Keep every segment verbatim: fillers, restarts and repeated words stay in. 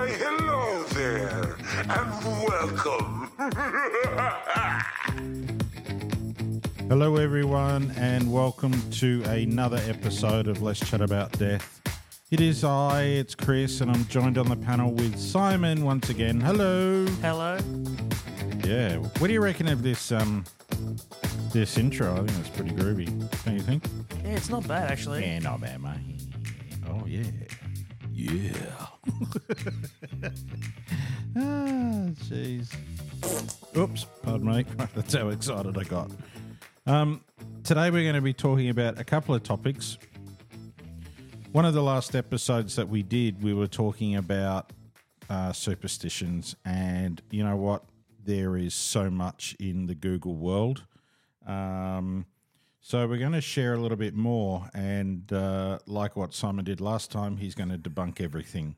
Why, hello there, and welcome. Hello, everyone, and welcome to another episode of Let's Chat About Death. It is I, it's Chris, and I'm joined on the panel with Simon once again. Hello. Hello. Yeah. What do you reckon of this, um, this intro? I think it's pretty groovy, don't you think? Yeah, it's not bad, actually. Yeah, not bad, mate. Oh, yeah. Yeah. Ah, jeez. Oops, pardon me. That's how excited I got. Um, today we're going to be talking about a couple of topics. One of the last episodes that we did, we were talking about uh, superstitions, and you know what? There is so much in the Google world. Um, so we're going to share a little bit more, and uh, like what Simon did last time, he's going to debunk everything.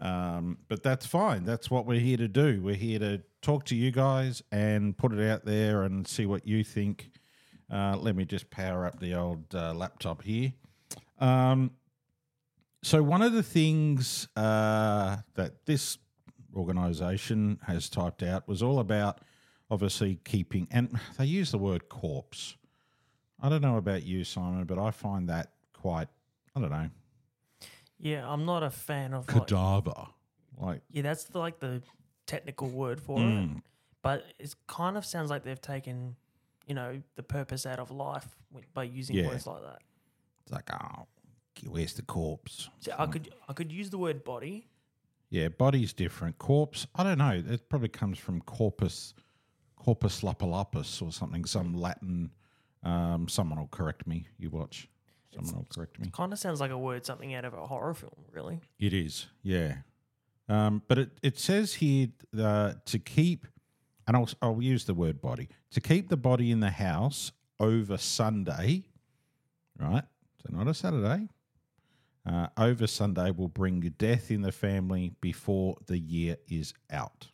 Um, but that's fine. That's what we're here to do. We're here to talk to you guys and put it out there and see what you think. Uh, let me just power up the old uh, laptop here. Um, so one of the things uh, that this organisation has typed out was all about obviously keeping, and they use the word corpse. I don't know about you, Simon, but I find that quite, I don't know. Yeah, I'm not a fan of cadaver. Like, like yeah, that's the, like the technical word for mm. it. But it kind of sounds like they've taken, you know, the purpose out of life by using yeah. words like that. It's like, oh, where's the corpse? So I could I could use the word body. Yeah, body's different. Corpse, I don't know. It probably comes from corpus, corpus lapalapus or something. Some Latin. Um, someone will correct me. You watch. Someone will correct me. It kind of sounds like a word, something out of a horror film, really. It is, yeah. Um, but it, it says here uh, to keep, and I'll, I'll use the word body, to keep the body in the house over Sunday, right? So not a Saturday. Uh, over Sunday will bring death in the family before the year is out.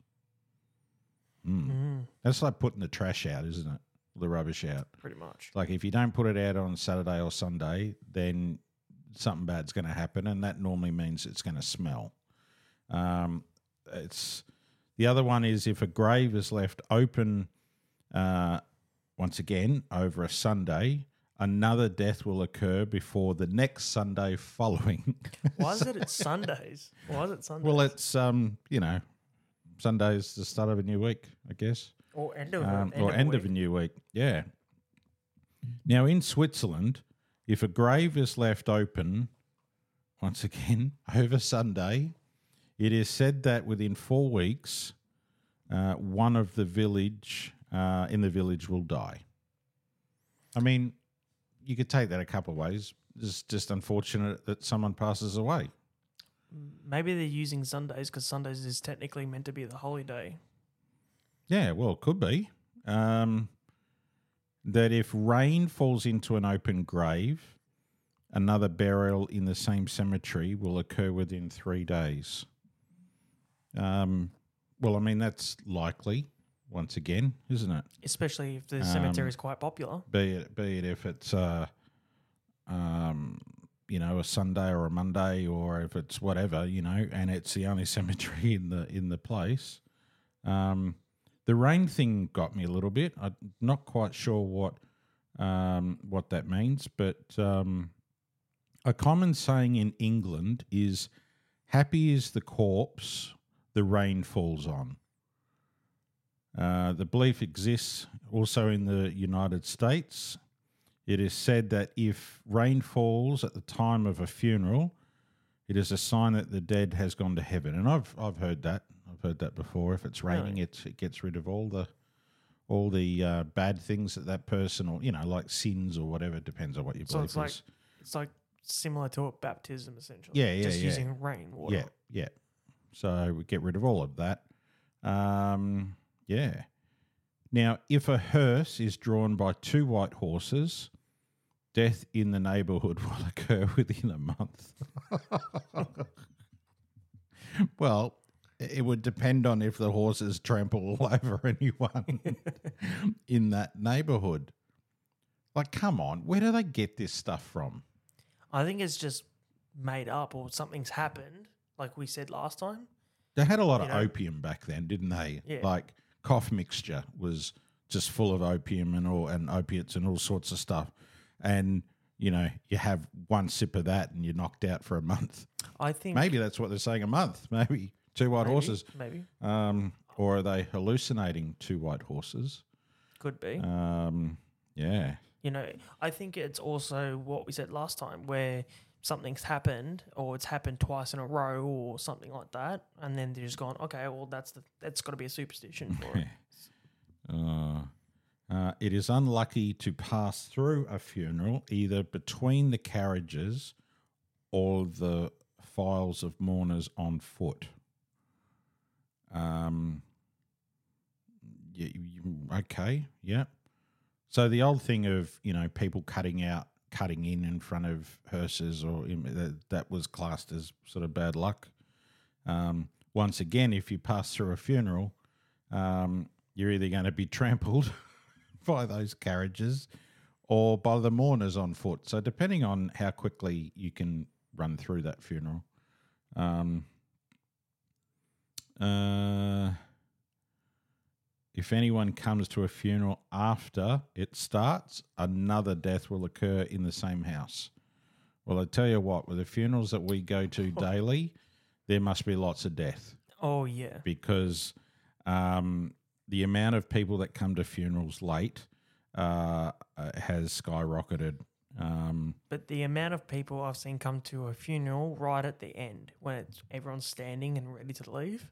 Mm. Mm. That's like putting the trash out, isn't it? The rubbish out. Pretty much. Like if you don't put it out on Saturday or Sunday, then something bad's going to happen, and that normally means it's going to smell. Um, it's the other one is if a grave is left open, uh, once again, over a Sunday, another death will occur before the next Sunday following. Why is it at Sundays? Why is it Sundays? Well, it's, um, you know, Sunday's the start of a new week, I guess. Or end of, um, end or of, end of a new week, yeah. Now, in Switzerland, if a grave is left open, once again, over Sunday, it is said that within four weeks, uh, one of the village uh, in the village will die. I mean, you could take that a couple of ways. It's just unfortunate that someone passes away. Maybe they're using Sundays because Sundays is technically meant to be the holy day. Yeah, well, it could be. Um, that if rain falls into an open grave, another burial in the same cemetery will occur within three days. Um, well, I mean, that's likely, once again, isn't it? Especially if the cemetery um, is quite popular. Be it, be it if it's, uh, um, you know, a Sunday or a Monday or if it's whatever, you know, and it's the only cemetery in the in the place. Um The rain thing got me a little bit. I'm not quite sure what um, what that means, but um, a common saying in England is, happy is the corpse the rain falls on. Uh, the belief exists also in the United States. It is said that if rain falls at the time of a funeral, it is a sign that the dead has gone to heaven. And I've I've heard that. I've heard that before. If it's raining, it it gets rid of all the all the uh, bad things that that person, or you know, like sins or whatever. Depends on what you believe. So it's is. like it's like similar to a baptism, essentially. Yeah, yeah, Just yeah. using rain water. Yeah, yeah. So we get rid of all of that. Um, yeah. Now, if a hearse is drawn by two white horses, death in the neighbourhood will occur within a month. Well. It would depend on if the horses trample all over anyone in that neighbourhood. Like, come on, where do they get this stuff from? I think it's just made up or something's happened, like we said last time, They had a lot of know. opium back then, didn't they? Yeah. Like cough mixture was just full of opium and all and opiates and all sorts of stuff. And, you know, you have one sip of that and you're knocked out for a month. I think maybe that's what they're saying, a month, maybe. Two white maybe, horses. Maybe. Um, or are they hallucinating two white horses? Could be. Um, yeah. You know, I think it's also what we said last time where something's happened or it's happened twice in a row or something like that, and then they're just gone, okay, well, that's the that's got to be a superstition for it. uh, uh, it is unlucky to pass through a funeral either between the carriages or the files of mourners on foot. Um. Yeah, you, okay, yeah. So the old thing of, you know, people cutting out, cutting in in front of hearses, or that, that was classed as sort of bad luck. Um, once again, if you pass through a funeral, um, you're either going to be trampled by those carriages or by the mourners on foot. So depending on how quickly you can run through that funeral. Um, uh, If anyone comes to a funeral after it starts, another death will occur in the same house. Well, I tell you what, with the funerals that we go to oh. daily, there must be lots of death. Oh, yeah. Because um, the amount of people that come to funerals late uh, has skyrocketed. Um, but the amount of people I've seen come to a funeral right at the end when it's, everyone's standing and ready to leave.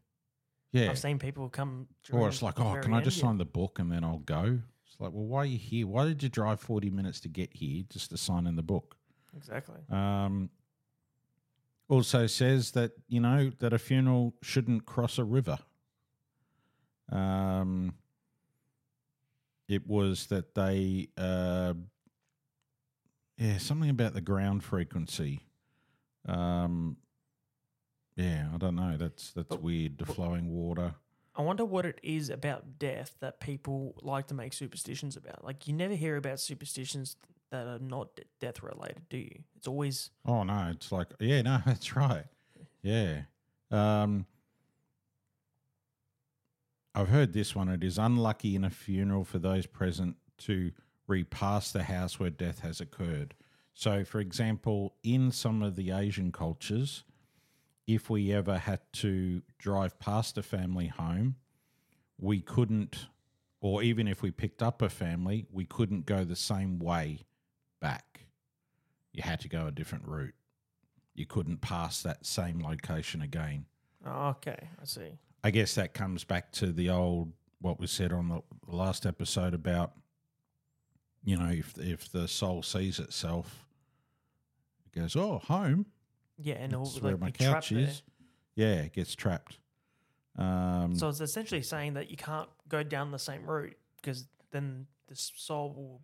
Yeah, I've seen people come. Or it's like, oh, can I just end? sign the book and then I'll go? It's like, well, why are you here? Why did you drive forty minutes to get here just to sign in the book? Exactly. Um, also says that, you know, that a funeral shouldn't cross a river. Um, it was that they, uh, yeah, something about the ground frequency. Um. Yeah, I don't know. That's that's but, weird, the flowing water. I wonder what it is about death that people like to make superstitions about. Like, you never hear about superstitions that are not death-related, do you? It's always... Oh, no, it's like, yeah, no, that's right. Yeah. Um, I've heard this one. It is unlucky in a funeral for those present to repass the house where death has occurred. So, for example, in some of the Asian cultures... If we ever had to drive past a family home, we couldn't, or even if we picked up a family, we couldn't go the same way back. You had to go a different route. You couldn't pass that same location again. Oh, okay, I see. I guess that comes back to the old, what was said on the last episode about, you know, if if the soul sees itself, it goes, oh, home. Yeah, and all like, where my couch is. There. Yeah, it gets trapped. Um, so it's essentially saying that you can't go down the same route because then the soul will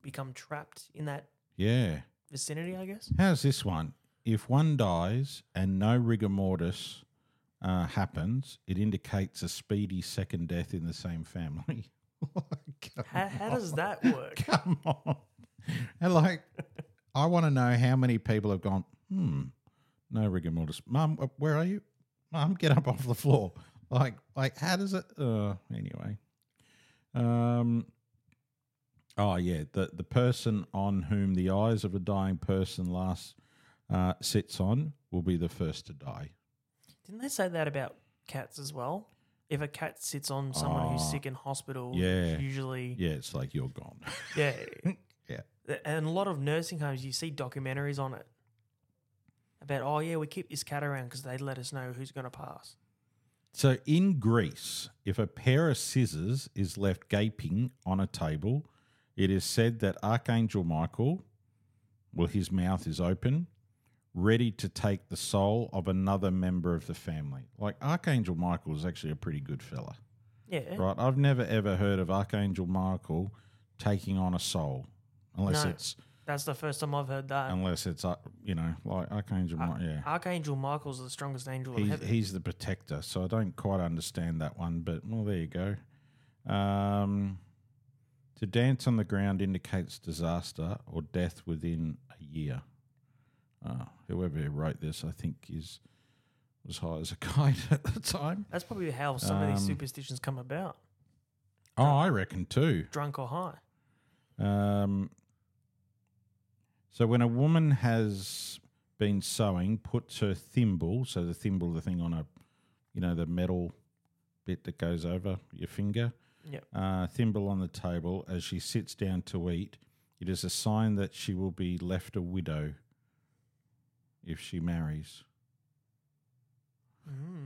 become trapped in that yeah. vicinity, I guess. How's this one? If one dies and no rigor mortis uh, happens, it indicates a speedy second death in the same family. how, how does that work? Come on. And like, I want to know how many people have gone, Hmm. No rigor mortis. Mum, where are you? Mum, get up off the floor. Like, like, how does it? Uh, anyway. Um. Oh yeah, the the person on whom the eyes of a dying person last uh, sits on will be the first to die. Didn't they say that about cats as well? If a cat sits on someone oh, who's sick in hospital, yeah, usually, yeah, it's like you're gone. Yeah, yeah. And a lot of nursing homes, you see documentaries on it. About, oh, yeah, we keep this cat around because they let us know who's going to pass. So in Greece, if a pair of scissors is left gaping on a table, it is said that Archangel Michael, well, his mouth is open, ready to take the soul of another member of the family. Like, Archangel Michael is actually a pretty good fella. Yeah. Right? I've never, ever heard of Archangel Michael taking on a soul unless no. it's... That's the first time I've heard that. Unless it's, uh, you know, like Archangel Michael. Yeah. Archangel Michael's the strongest angel in heaven. He's the protector, so I don't quite understand that one, but, well, there you go. Um, to dance on the ground indicates disaster or death within a year. Uh, whoever wrote this, I think, is was high as a kite at the time. That's probably how some um, of these superstitions come about. Drunk, oh, I reckon too. Drunk or high. Um. So when a woman has been sewing, puts her thimble, so the thimble, the thing on a, you know, the metal bit that goes over your finger, yep. uh, thimble on the table as she sits down to eat, it is a sign that she will be left a widow if she marries. Mm.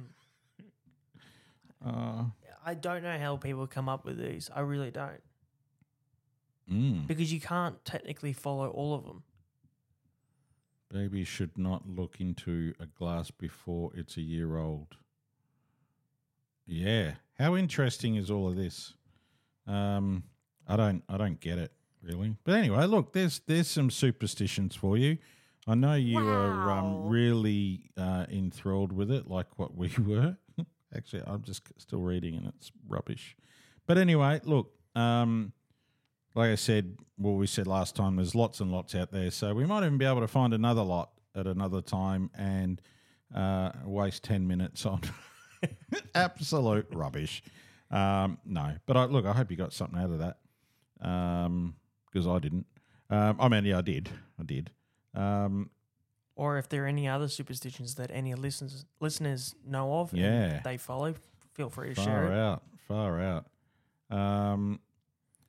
Uh, I don't know how people come up with these. I really don't. Mm. Because you can't technically follow all of them. Baby should not look into a glass before it's a year old. Yeah. How interesting is all of this? Um, I don't I don't get it, really. But anyway, look, there's there's some superstitions for you. I know you wow. are um, really uh, enthralled with it, like what we were. Actually, I'm just still reading and it's rubbish. But anyway, look, um, like I said, well, we said last time, there's lots and lots out there. So we might even be able to find another lot at another time and uh, waste ten minutes on absolute rubbish. Um, no, but I, look, I hope you got something out of that because um, I didn't. Um, I mean, yeah, I did. I did. Um, or if there are any other superstitions that any listeners listeners know of, yeah, and they follow, feel free to share it. Far out, far out. Um,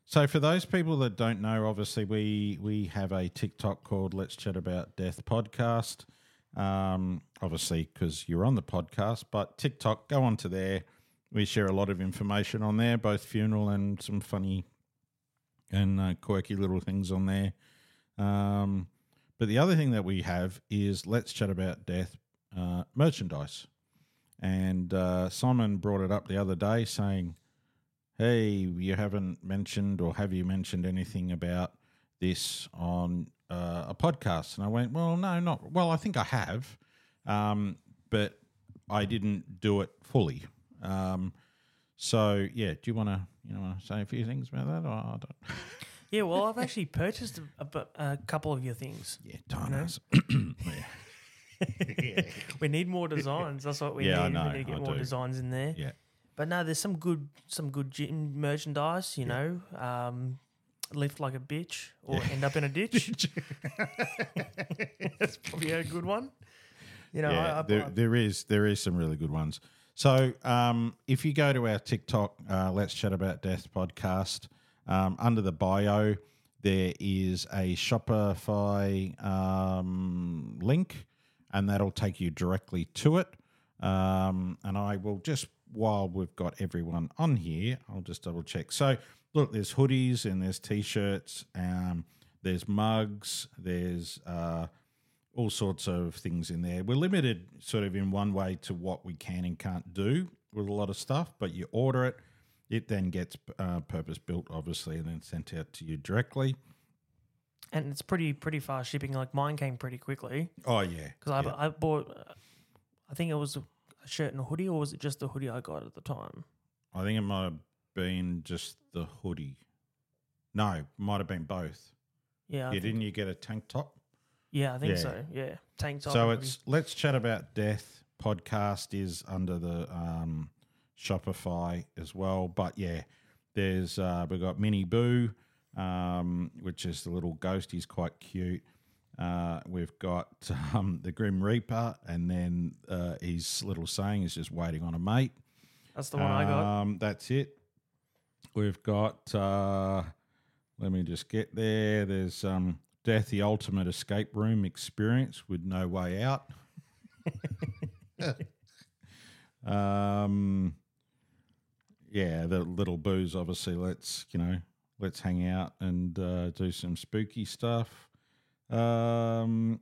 so for those people that don't know, obviously we we have a TikTok called Let's Chat About Death podcast. Um, obviously because you're on the podcast, but TikTok, go onto there. We share a lot of information on there, both funeral and some funny and uh, quirky little things on there. Um, But the other thing that we have is Let's Chat About Death uh, merchandise. And uh, Simon brought it up the other day saying, hey, you haven't mentioned or have you mentioned anything about this on uh, a podcast? And I went, well, no, not. Well, I think I have, um, but I didn't do it fully. Um, so, yeah, do you want to you know, say a few things about that? Or I don't Yeah, well, I've actually purchased a, a, a couple of your things. Yeah, dinos. You know? We need more designs. That's what we yeah, need. I know, we need to get I more do. designs in there. Yeah. But no, there's some good some good gym merchandise, you yeah. know, um, lift like a bitch or yeah. end up in a ditch. That's probably a good one. You know, yeah, I, I, there, I, there is there is some really good ones. So um, if you go to our TikTok, uh, Let's Chat About Death podcast, Um, under the bio, there is a Shopify um, link, and that'll take you directly to it. Um, and I will just, while we've got everyone on here, I'll just double check. So, look, there's hoodies and there's T-shirts, um, there's mugs, there's uh, all sorts of things in there. We're limited sort of in one way to what we can and can't do with a lot of stuff, but you order it. It then gets uh, purpose-built, obviously, and then sent out to you directly. And it's pretty pretty fast shipping. Like, mine came pretty quickly. Oh, yeah. Because yeah. I, I bought, uh, I think it was a shirt and a hoodie, or was it just the hoodie I got at the time? I think it might have been just the hoodie. No, might have been both. Yeah. I yeah didn't you get a tank top? Yeah, I think yeah. so, yeah. Tank top. So maybe. It's Let's Chat About Death podcast is under the... Um, Shopify as well, but yeah, there's uh, we've got Minnie Boo, um, which is the little ghost. He's quite cute. Uh, we've got um, the Grim Reaper, and then uh, his little saying is just waiting on a mate. That's the one um, I got. That's it. We've got. Uh, let me just get there. There's um, Death, the ultimate escape room experience with no way out. um. Yeah, the little booze, obviously, let's, you know, let's hang out and uh, do some spooky stuff. Um,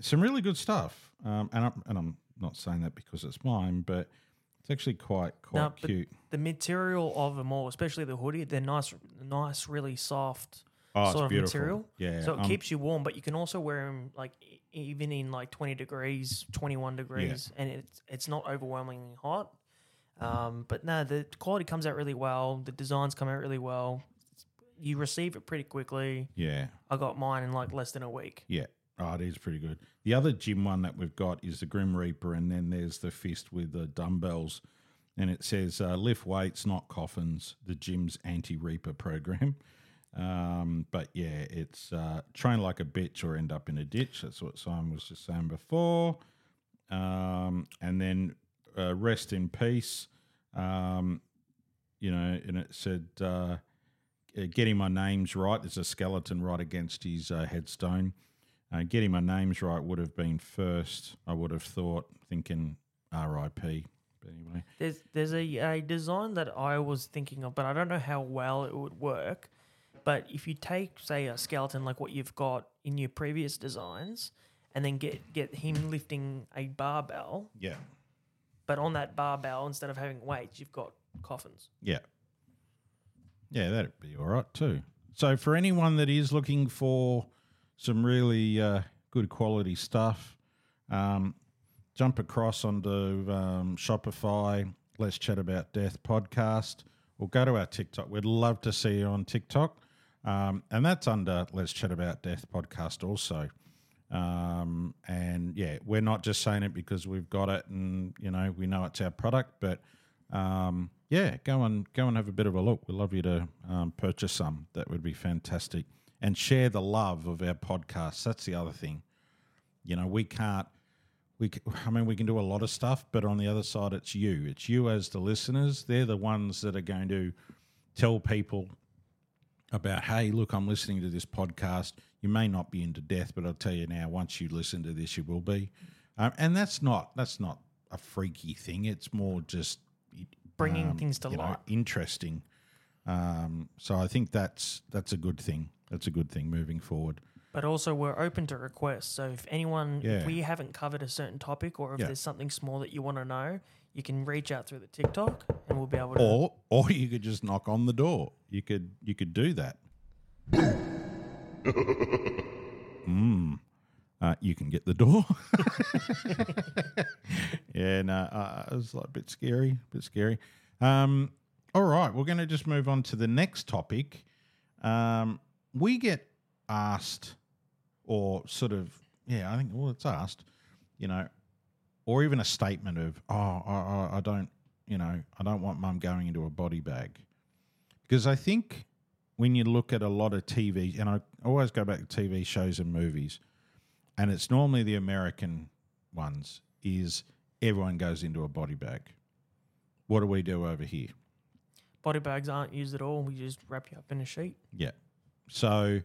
some really good stuff. Um, and, I'm, and I'm not saying that because it's mine, but it's actually quite, quite no, cute. The material of them all, especially the hoodie, they're nice, nice really soft oh, sort of beautiful. material. Yeah, so it um, keeps you warm, but you can also wear them like even in like twenty degrees, twenty-one degrees, yeah. and it's it's not overwhelmingly hot. Um, but no, the quality comes out really well. The designs come out really well. You receive it pretty quickly. Yeah. I got mine in like less than a week. Yeah. Oh, it is pretty good. The other gym one that we've got is the Grim Reaper, and then there's the fist with the dumbbells, and it says uh, lift weights, not coffins, the gym's anti-reaper program. Um, but, yeah, it's uh, train like a bitch or end up in a ditch. That's what Simon was just saying before. Um, and then uh, rest in peace, um, you know, and it said uh, getting my names right. There's a skeleton right against his uh, headstone. Uh, getting my names right would have been first, I would have thought, thinking R I P. But anyway. There's there's a, a design that I was thinking of, but I don't know how well it would work. But if you take, say, a skeleton like what you've got in your previous designs and then get, get him lifting a barbell. Yeah. But on that barbell, instead of having weights, you've got coffins. Yeah. Yeah, that'd be all right too. So for anyone that is looking for some really uh, good quality stuff, um, jump across onto um, Shopify, Let's Chat About Death podcast, or go to our TikTok. We'd love to see you on TikTok. Um, and that's under Let's Chat About Death podcast also. Um, and, yeah, we're not just saying it because we've got it and, you know, we know it's our product. But, um, yeah, go and, go and have a bit of a look. We'd love you to um, purchase some. That would be fantastic. And share the love of our podcast. That's the other thing. You know, we can't, we. I mean, we can do a lot of stuff, but on the other side, it's you. It's you as the listeners. They're the ones that are going to tell people about, hey, look, I'm listening to this podcast. You may not be into death, but I'll tell you now, once you listen to this, you will be. Um, and that's not that's not a freaky thing. It's more just bringing um, things to light. Know, interesting. Um, so I think that's that's a good thing. That's a good thing moving forward. But also we're open to requests. So if anyone, yeah. if we haven't covered a certain topic or if yeah. there's something small that you want to know, you can reach out through the TikTok and we'll be able to. Or or you could just knock on the door. You could you could do that. mm. uh, you can get the door. yeah, no, uh, it was like a bit scary, a bit scary. Um, all right, we're going to just move on to the next topic. Um We get asked or sort of, yeah, I think, well, it's asked, you know, or even a statement of, oh, I, I don't, you know, I don't want mum going into a body bag. Because I think when you look at a lot of T V, and I always go back to T V shows and movies, and it's normally the American ones, is everyone goes into a body bag. What do we do over here? Body bags aren't used at all. We just wrap you up in a sheet. Yeah. So,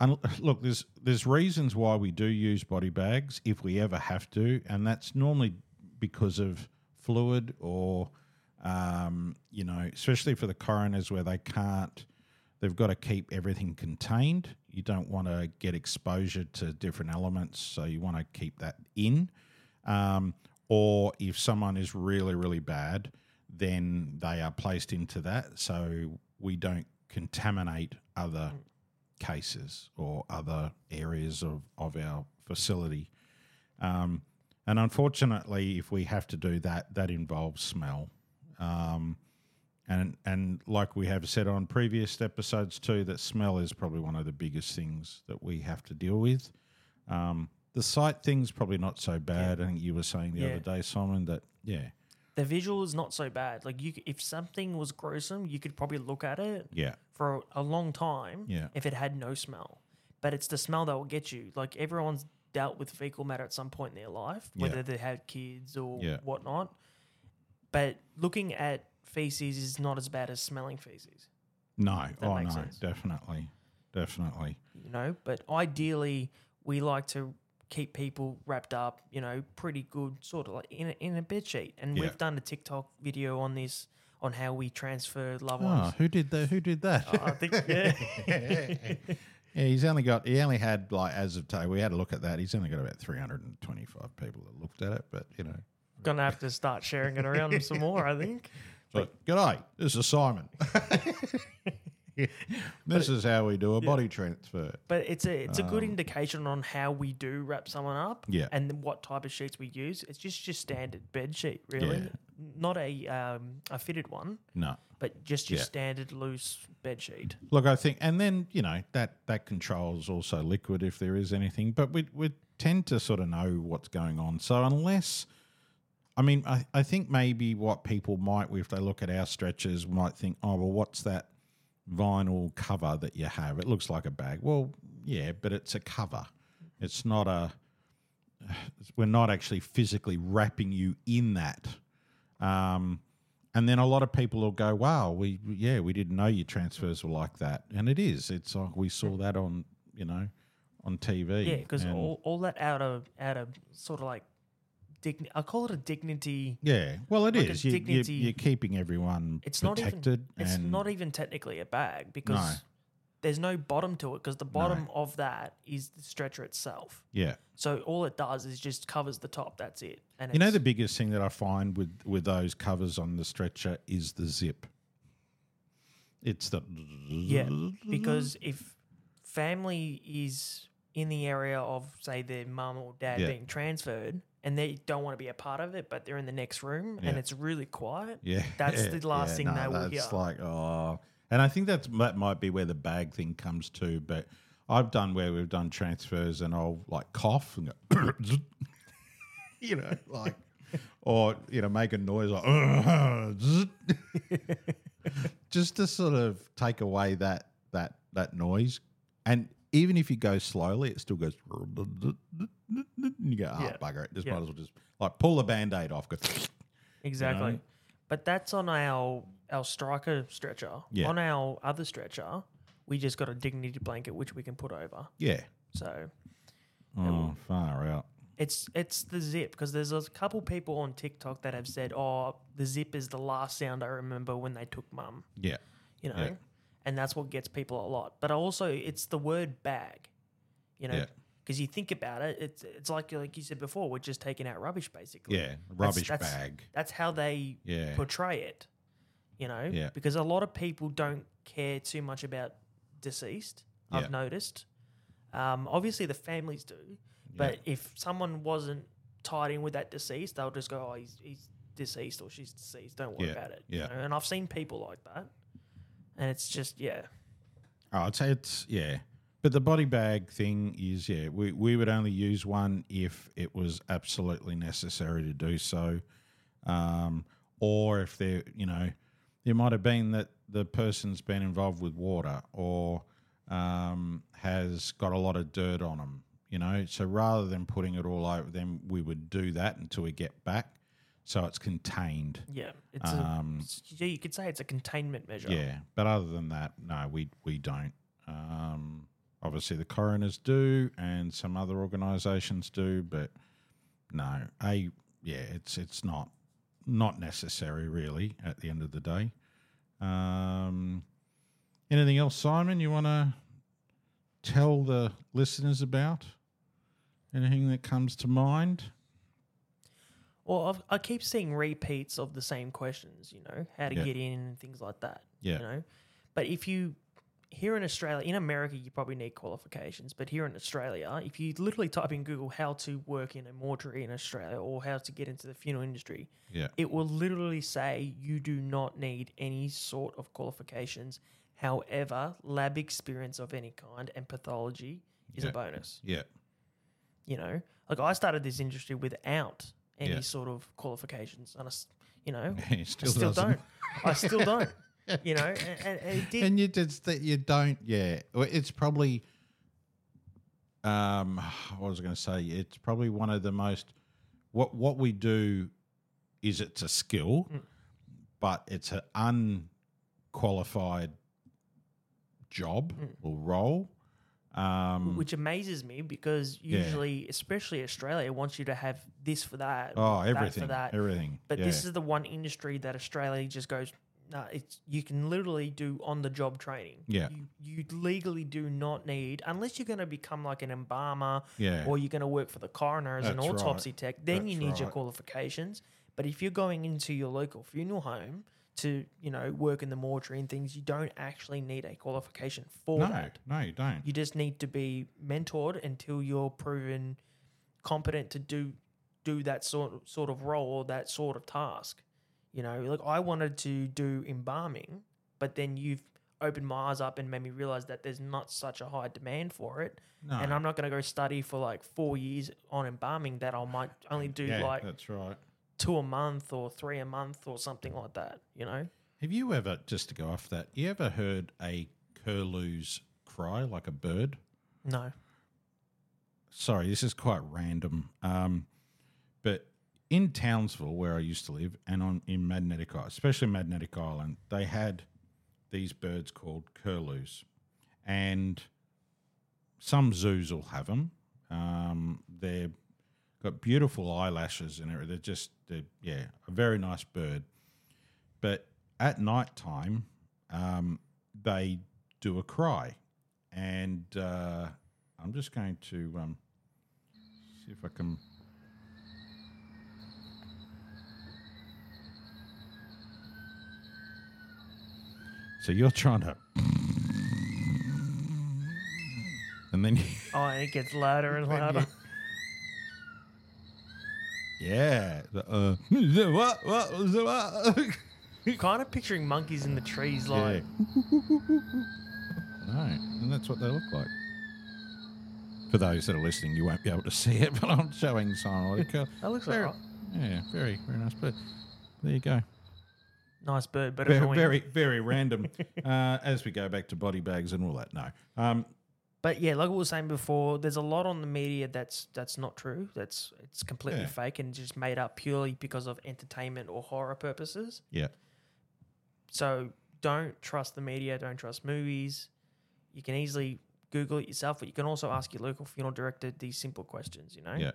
and look, there's there's reasons why we do use body bags if we ever have to, and that's normally because of fluid or, um, you know, especially for the coroners where they can't, they've got to keep everything contained. You don't want to get exposure to different elements, so you want to keep that in. Um, or if someone is really, really bad, then they are placed into that, so we don't contaminate other cases or other areas of, of our facility. Um, and unfortunately, if we have to do that, that involves smell. Um, and and like we have said on previous episodes too, that smell is probably one of the biggest things that we have to deal with. Um, the sight thing's probably not so bad. Yeah. I think you were saying the yeah. other day, Simon, that, yeah. The visual is not so bad. Like you, if something was gruesome, you could probably look at it yeah. for a long time yeah. if it had no smell. But it's the smell that will get you. Like everyone's dealt with fecal matter at some point in their life, whether yeah. they had kids or yeah. whatnot. But looking at feces is not as bad as smelling feces. No, oh no, sense. definitely, definitely. You know, but ideally we like to keep people wrapped up, you know, pretty good, sort of like in a, in a bed sheet. And yeah. we've done a TikTok video on this, on how we transfer loved ones. Oh, who did that? Who did that? Oh, I think yeah. yeah. He's only got. He only had like as of today. We had a look at that. He's only got about three hundred and twenty-five people that looked at it. But you know, gonna have to start sharing it around some more. I think. But so, g'day. This is Simon. Yeah. This but is how we do a yeah. body transfer. But it's a it's a good um, indication on how we do wrap someone up yeah. and what type of sheets we use. It's just just standard bed sheet, really. Yeah. not a um, a fitted one. No. But just your yeah. standard loose bed sheet. Look, I think, and then, you know, that, that controls also liquid if there is anything. But we we tend to sort of know what's going on. So unless, I mean, I, I think maybe what people might, if they look at our stretchers, might think, oh, well, what's that vinyl cover that you have? It looks like a bag. Well, yeah, but it's a cover. It's not a, we're not actually physically wrapping you in that. Um, and then a lot of people will go, wow, we yeah, we didn't know your transfers were like that. And it is. It's like we saw that on, you know, on T V. Yeah, because all, all that out of, out of sort of like, digni- I call it a dignity. Yeah, well, it like is. You, dignity, you're, you're keeping everyone it's protected. Not even, it's not even technically a bag because no. there's no bottom to it because the bottom no. of that is the stretcher itself. Yeah. So all it does is just covers the top. That's it. And you know the biggest thing that I find with, with those covers on the stretcher is the zip. It's the... Yeah, because if family is in the area of, say, their mum or dad yeah. being transferred and they don't want to be a part of it but they're in the next room yeah. and it's really quiet, yeah. that's the last yeah, thing no, they will hear. It's like, oh... And I think that's, that might be where the bag thing comes to, but I've done where we've done transfers and I'll like cough and go, you know, like, or, you know, make a noise like, just to sort of take away that, that, that noise. And even if you go slowly, it still goes, and you go, oh, yeah. bugger it. Just yeah. might as well just like pull the Band-Aid off. Go, exactly. You know? But that's on our... our striker stretcher. Yeah. On our other stretcher, we just got a dignity blanket which we can put over. Yeah. So. Oh, far out. It's it's the zip because there's a couple people on TikTok that have said, "Oh, the zip is the last sound I remember when they took mum." Yeah. You know, yeah. and that's what gets people a lot. But also, it's the word bag. You know. Yeah. Because you think about it, it's it's like like you said before, we're just taking out rubbish basically. Yeah, rubbish that's, that's, bag. That's how they yeah. portray it. You know, yeah. because a lot of people don't care too much about deceased, I've yeah. noticed. Um, obviously, the families do, but yeah. if someone wasn't tied in with that deceased, they'll just go, oh, he's, he's deceased or she's deceased, don't worry yeah. about it. Yeah. You know? And I've seen people like that, and it's just, yeah. Oh, I'd say it's, yeah. But the body bag thing is, yeah, we, we would only use one if it was absolutely necessary to do so, um, or if they're, you know, it might have been that the person's been involved with water or um, has got a lot of dirt on them, you know. So rather than putting it all over them, we would do that until we get back so it's contained. Yeah. It's um, a, you could say it's a containment measure. Yeah, but other than that, no, we, we don't. Um, obviously the coroners do and some other organisations do, but no, a, yeah, it's it's not. Not necessary, really, at the end of the day. Um, anything else, Simon, you want to tell the listeners about? Anything that comes to mind? Well, I've, I keep seeing repeats of the same questions, you know, how to yeah. get in and things like that. Yeah. You know? But if you, here in Australia, in America, you probably need qualifications, but here in Australia, if you literally type in Google how to work in a mortuary in Australia or how to get into the funeral industry, yeah. it will literally say you do not need any sort of qualifications. However, lab experience of any kind and pathology is yeah. a bonus. Yeah. You know, like I started this industry without any yeah. sort of qualifications and I, you know, you still I still doesn't. don't. I still don't. You know, and, and, it did. and you just that you don't, yeah. It's probably, um, what was I going to say? It's probably one of the most. What what we do is it's a skill, mm. but it's an unqualified job mm. or role, um, which amazes me because usually, yeah. especially Australia, wants you to have this for that. Oh, everything, that for that. everything. But yeah. this is the one industry that Australia just goes. No, it's you can literally do on-the-job training. Yeah. You, you legally do not need, unless you're going to become like an embalmer yeah. or you're going to work for the coroners That's and autopsy right. tech, then That's you need right. your qualifications. But if you're going into your local funeral home to, you know, work in the mortuary and things, you don't actually need a qualification for no, that. No, you don't. You just need to be mentored until you're proven competent to do do that sort of, sort of role or that sort of task. You know, like I wanted to do embalming, but then you've opened my eyes up and made me realize that there's not such a high demand for it. No. And I'm not going to go study for like four years on embalming that I might only do yeah, like that's right. two a month or three a month or something like that, you know? Have you ever, just to go off that, you ever heard a curlew's cry like a bird? No. Sorry, this is quite random. Um, but in Townsville, where I used to live, and on in Magnetic Island, especially Magnetic Island, they had these birds called curlews. And some zoos will have them. Um, they've got beautiful eyelashes and everything. They're just, they're, yeah, a very nice bird. But at night time, um, they do a cry. And uh, I'm just going to um, see if I can... So you're trying to... And then... You oh, it gets louder and louder. You, yeah. Uh, kind of picturing monkeys in the trees like... Yeah. No, and that's what they look like. For those that are listening, you won't be able to see it, but I'm showing someone like a curl. That looks very, like yeah, very, very nice bird. There you go. Nice bird, but very, very, very random. uh, as we go back to body bags and all that, no. Um, but yeah, like we were saying before, there's a lot on the media that's that's not true. That's it's completely yeah. fake and just made up purely because of entertainment or horror purposes. Yeah. So don't trust the media. Don't trust movies. You can easily Google it yourself, but you can also ask your local funeral director these simple questions. You know, yeah.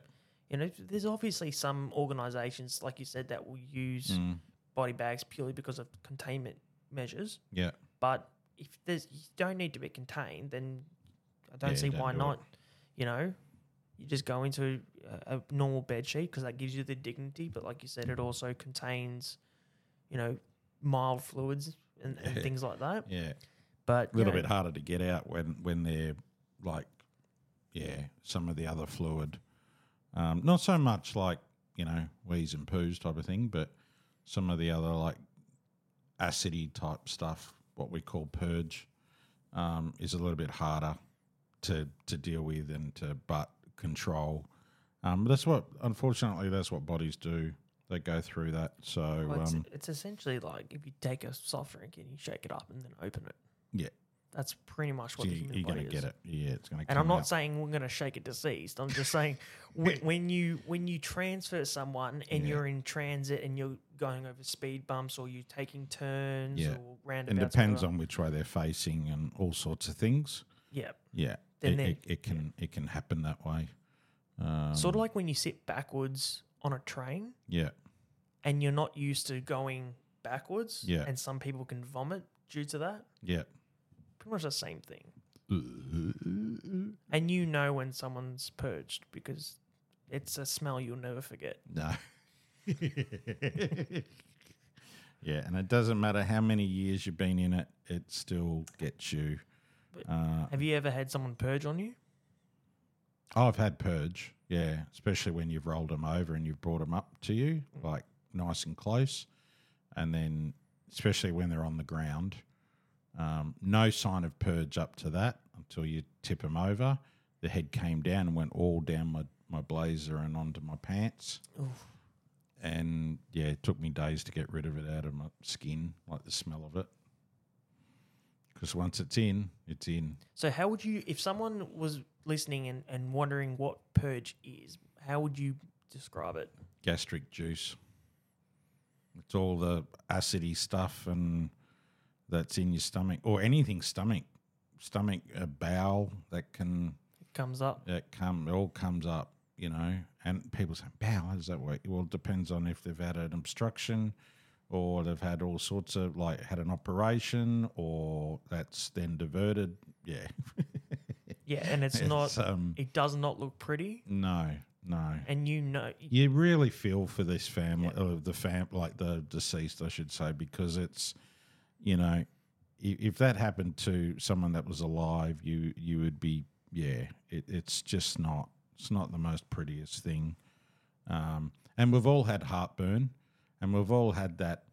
You know, there's obviously some organisations, like you said, that will use mm. body bags purely because of containment measures. Yeah. But if there's you don't need to be contained, then I don't yeah, see don't why do not. It. You know, you just go into a, a normal bed sheet because that gives you the dignity. But like you said, it also contains, you know, mild fluids and, and yeah. things like that. Yeah. But a little know, bit harder to get out when, when they're like, yeah, some of the other fluid. Um, not so much like, you know, wheeze and poos type of thing, but some of the other like acidy type stuff, what we call purge, um, is a little bit harder to to deal with and to but control. Um, that's what, unfortunately, that's what bodies do. They go through that. So well, it's, um, it's essentially like if you take a soft drink and you shake it up and then open it. Yeah. That's pretty much what so the human you're body gonna is. You're going to get it. Yeah, it's going to come out. And I'm not out. saying we're going to shake it deceased. I'm just saying when, when you when you transfer someone and yeah. you're in transit and you're going over speed bumps or you're taking turns yeah. or roundabouts. It depends on which way they're facing and all sorts of things. Yeah. Yeah. Then it, it, it, can, yeah. it can happen that way. Um, sort of like when you sit backwards on a train. Yeah. And you're not used to going backwards. Yeah. And some people can vomit due to that. Yeah. Pretty much the same thing. And you know when someone's purged because it's a smell you'll never forget. No. Yeah, and it doesn't matter how many years you've been in it, it still gets you. Uh, have you ever had someone purge on you? Oh, I've had purge, yeah, especially when you've rolled them over and you've brought them up to you, mm. like nice and close, and then especially when they're on the ground. Um, no sign of purge up to that until you tip them over. The head came down and went all down my, my blazer and onto my pants. Oof. And, yeah, it took me days to get rid of it out of my skin, like the smell of it. Because once it's in, it's in. So how would you, if someone was listening and, and wondering what purge is, how would you describe it? Gastric juice. It's all the acidy stuff and... That's in your stomach or anything stomach, stomach, a bowel that can it comes up. It come it all comes up, you know. And people say, "Bowel, how does that work?" Well, it depends on if they've had an obstruction, or they've had all sorts of like had an operation, or that's then diverted. Yeah, yeah, and it's, it's not. Um, it does not look pretty. No, no. And you know, you really feel for this family, yeah. or the fam, like the deceased, I should say, because it's. You know, if that happened to someone that was alive, you you would be, yeah, it, it's just not, it's not the most prettiest thing. Um, and we've all had heartburn And we've all had that.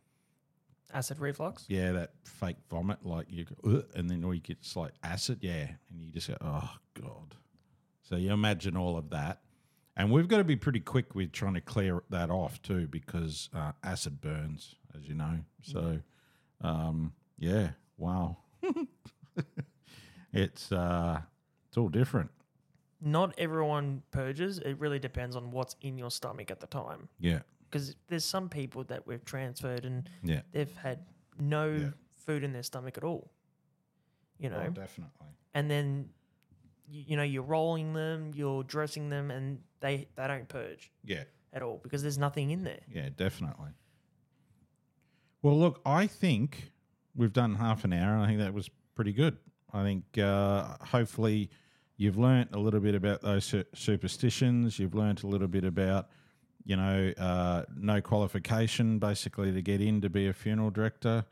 Acid reflux? Yeah, that fake vomit. Like you go, and then all you get is like acid. Yeah. And you just go, oh, God. So you imagine all of that. And we've got to be pretty quick with trying to clear that off too, because uh, acid burns, as you know. So, um, yeah, wow. it's uh, it's all different. Not everyone purges. It really depends on what's in your stomach at the time. Yeah. Because there's some people that we've transferred and yeah. they've had no yeah. food in their stomach at all. You know? Oh, definitely. And then... you know, you're rolling them, you're dressing them, and they, they don't purge yeah. at all because there's nothing in there. Yeah, definitely. Well, look, I think we've done half an hour, and I think that was pretty good. I think uh, hopefully you've learnt a little bit about those su- superstitions. You've learnt a little bit about, you know, uh, no qualification basically to get in to be a funeral director.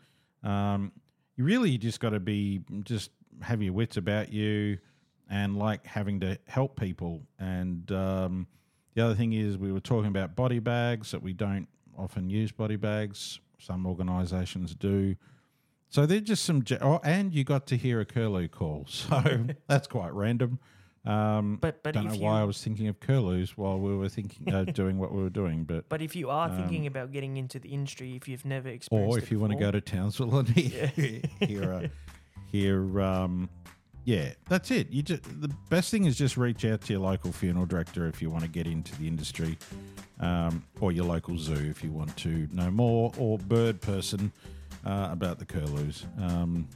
Um, you really just got to be just have your wits about you. And like having to help people. And um, the other thing is we were talking about body bags, that we don't often use body bags. Some organisations do. So they're just some – oh, and you got to hear a curlew call. So that's quite random. Um, but, but don't know why I was thinking of curlews while we were thinking uh, doing what we were doing. But but if you are um, thinking about getting into the industry, if you've never experienced it, or if it you before, want to go to Townsville and hear yeah. – hear, uh, hear um, yeah, that's it. You just, the best thing is just reach out to your local funeral director if you want to get into the industry, um, or your local zoo if you want to know more, or bird person uh, about the curlews. Um,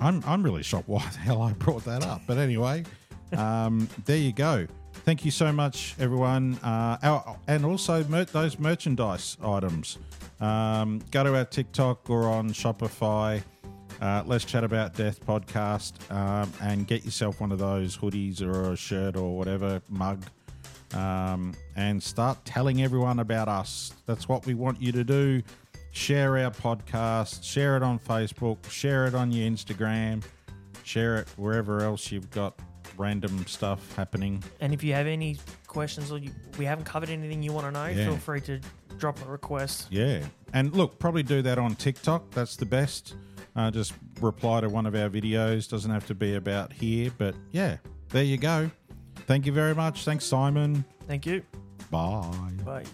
I'm I'm really shocked why the hell I brought that up. But anyway, um, there you go. Thank you so much, everyone. Uh, our, and also mer- those merchandise items. Um, go to our TikTok or on Shopify. Uh, Let's Chat About Death podcast, um, and get yourself one of those hoodies or a shirt or whatever, mug, um, and start telling everyone about us. That's what we want you to do. Share our podcast, share it on Facebook, share it on your Instagram, share it wherever else you've got random stuff happening. And if you have any questions or you, we haven't covered anything you want to know, yeah. feel free to drop a request. Yeah. And look, probably do that on TikTok. That's the best. Uh, just reply to one of our videos. Doesn't have to be about here, but yeah, there you go. Thank you very much. Thanks, Simon. Thank you. Bye. Bye.